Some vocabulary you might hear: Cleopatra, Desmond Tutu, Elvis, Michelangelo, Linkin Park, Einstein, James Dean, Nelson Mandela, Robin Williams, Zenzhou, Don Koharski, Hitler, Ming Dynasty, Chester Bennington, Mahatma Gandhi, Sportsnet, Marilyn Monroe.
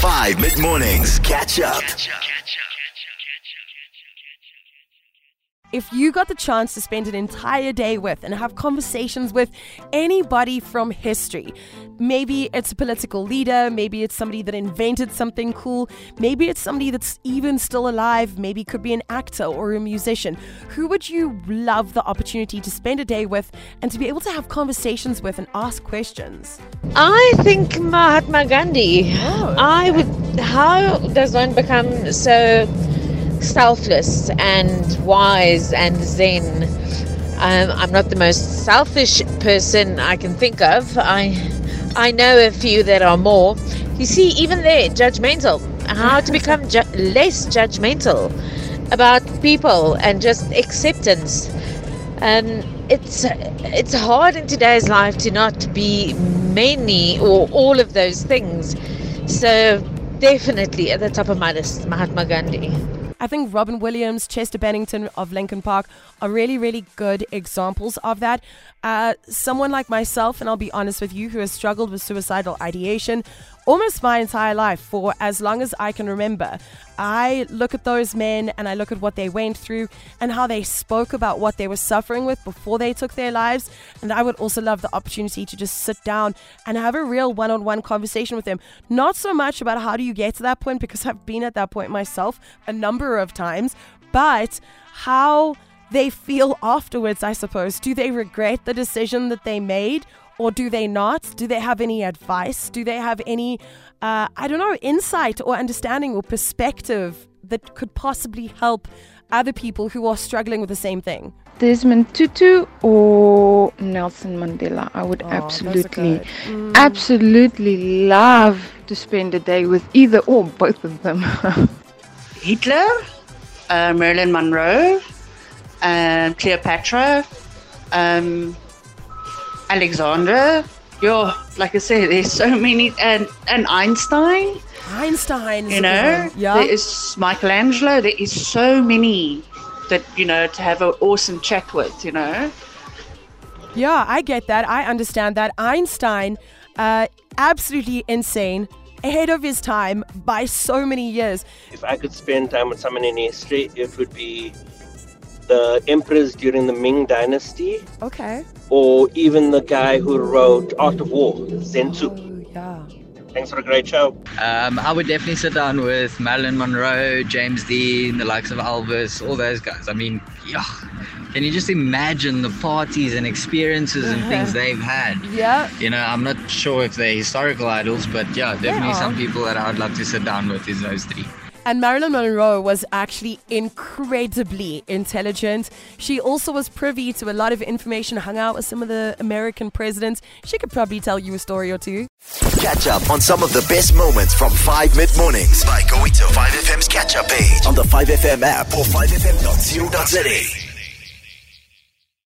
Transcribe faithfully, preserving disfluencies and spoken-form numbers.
five mid-mornings. Catch up. If you got the chance to spend an entire day with and have conversations with anybody from history, maybe it's a political leader, maybe it's somebody that invented something cool, maybe it's somebody that's even still alive, maybe could be an actor or a musician, who would you love the opportunity to spend a day with and to be able to have conversations with and ask questions? I think Mahatma Gandhi. Oh. I would. How does one become so selfless and wise and zen? um, I'm not the most selfish person I can think of. I I know a few that are more, you see, even there, judgmental. How to become ju- less judgmental about people and just acceptance. um, it's it's hard in today's life to not be many or all of those things, so definitely at the top of my list, Mahatma Gandhi. I think Robin Williams, Chester Bennington of Linkin Park are really, really good examples of that. Uh, someone like myself, and I'll be honest with you, who has struggled with suicidal ideation almost my entire life for as long as I can remember. I look at those men and I look at what they went through and how they spoke about what they were suffering with before they took their lives. And I would also love the opportunity to just sit down and have a real one-on-one conversation with them. Not so much about how do you get to that point, because I've been at that point myself a number of times, but how they feel afterwards, I suppose. Do they regret the decision that they made? Or do they not? Do they have any advice? Do they have any, uh, I don't know, insight or understanding or perspective that could possibly help other people who are struggling with the same thing? Desmond Tutu or Nelson Mandela. I would oh, absolutely, mm. absolutely love to spend a day with either or both of them. Hitler, uh, Marilyn Monroe, uh, Cleopatra, um... Alexandra, you're, like I said, there's so many, and, and Einstein. Einstein, you know, yeah. There is Michelangelo. There is so many that, you know, to have an awesome chat with, you know. Yeah, I get that. I understand that. Einstein, uh, absolutely insane, ahead of his time by so many years. If I could spend time with someone in history, it would be the emperors during the Ming Dynasty. Okay. Or even the guy who wrote Art of War, Zenzhou. Oh, yeah. Thanks for a great show. Um, I would definitely sit down with Marilyn Monroe, James Dean, the likes of Elvis, all those guys. I mean, yeah. Can you just imagine the parties and experiences and things they've had? Yeah. You know, I'm not sure if they're historical idols, but yeah, definitely yeah. some people that I would love to sit down with is those three. And Marilyn Monroe was actually incredibly intelligent. She also was privy to a lot of information, hung out with some of the American presidents. She could probably tell you a story or two. Catch up on some of the best moments from five Mid-Mornings by going to five F M's catch-up page on the five F M app or five F M dot co dot za.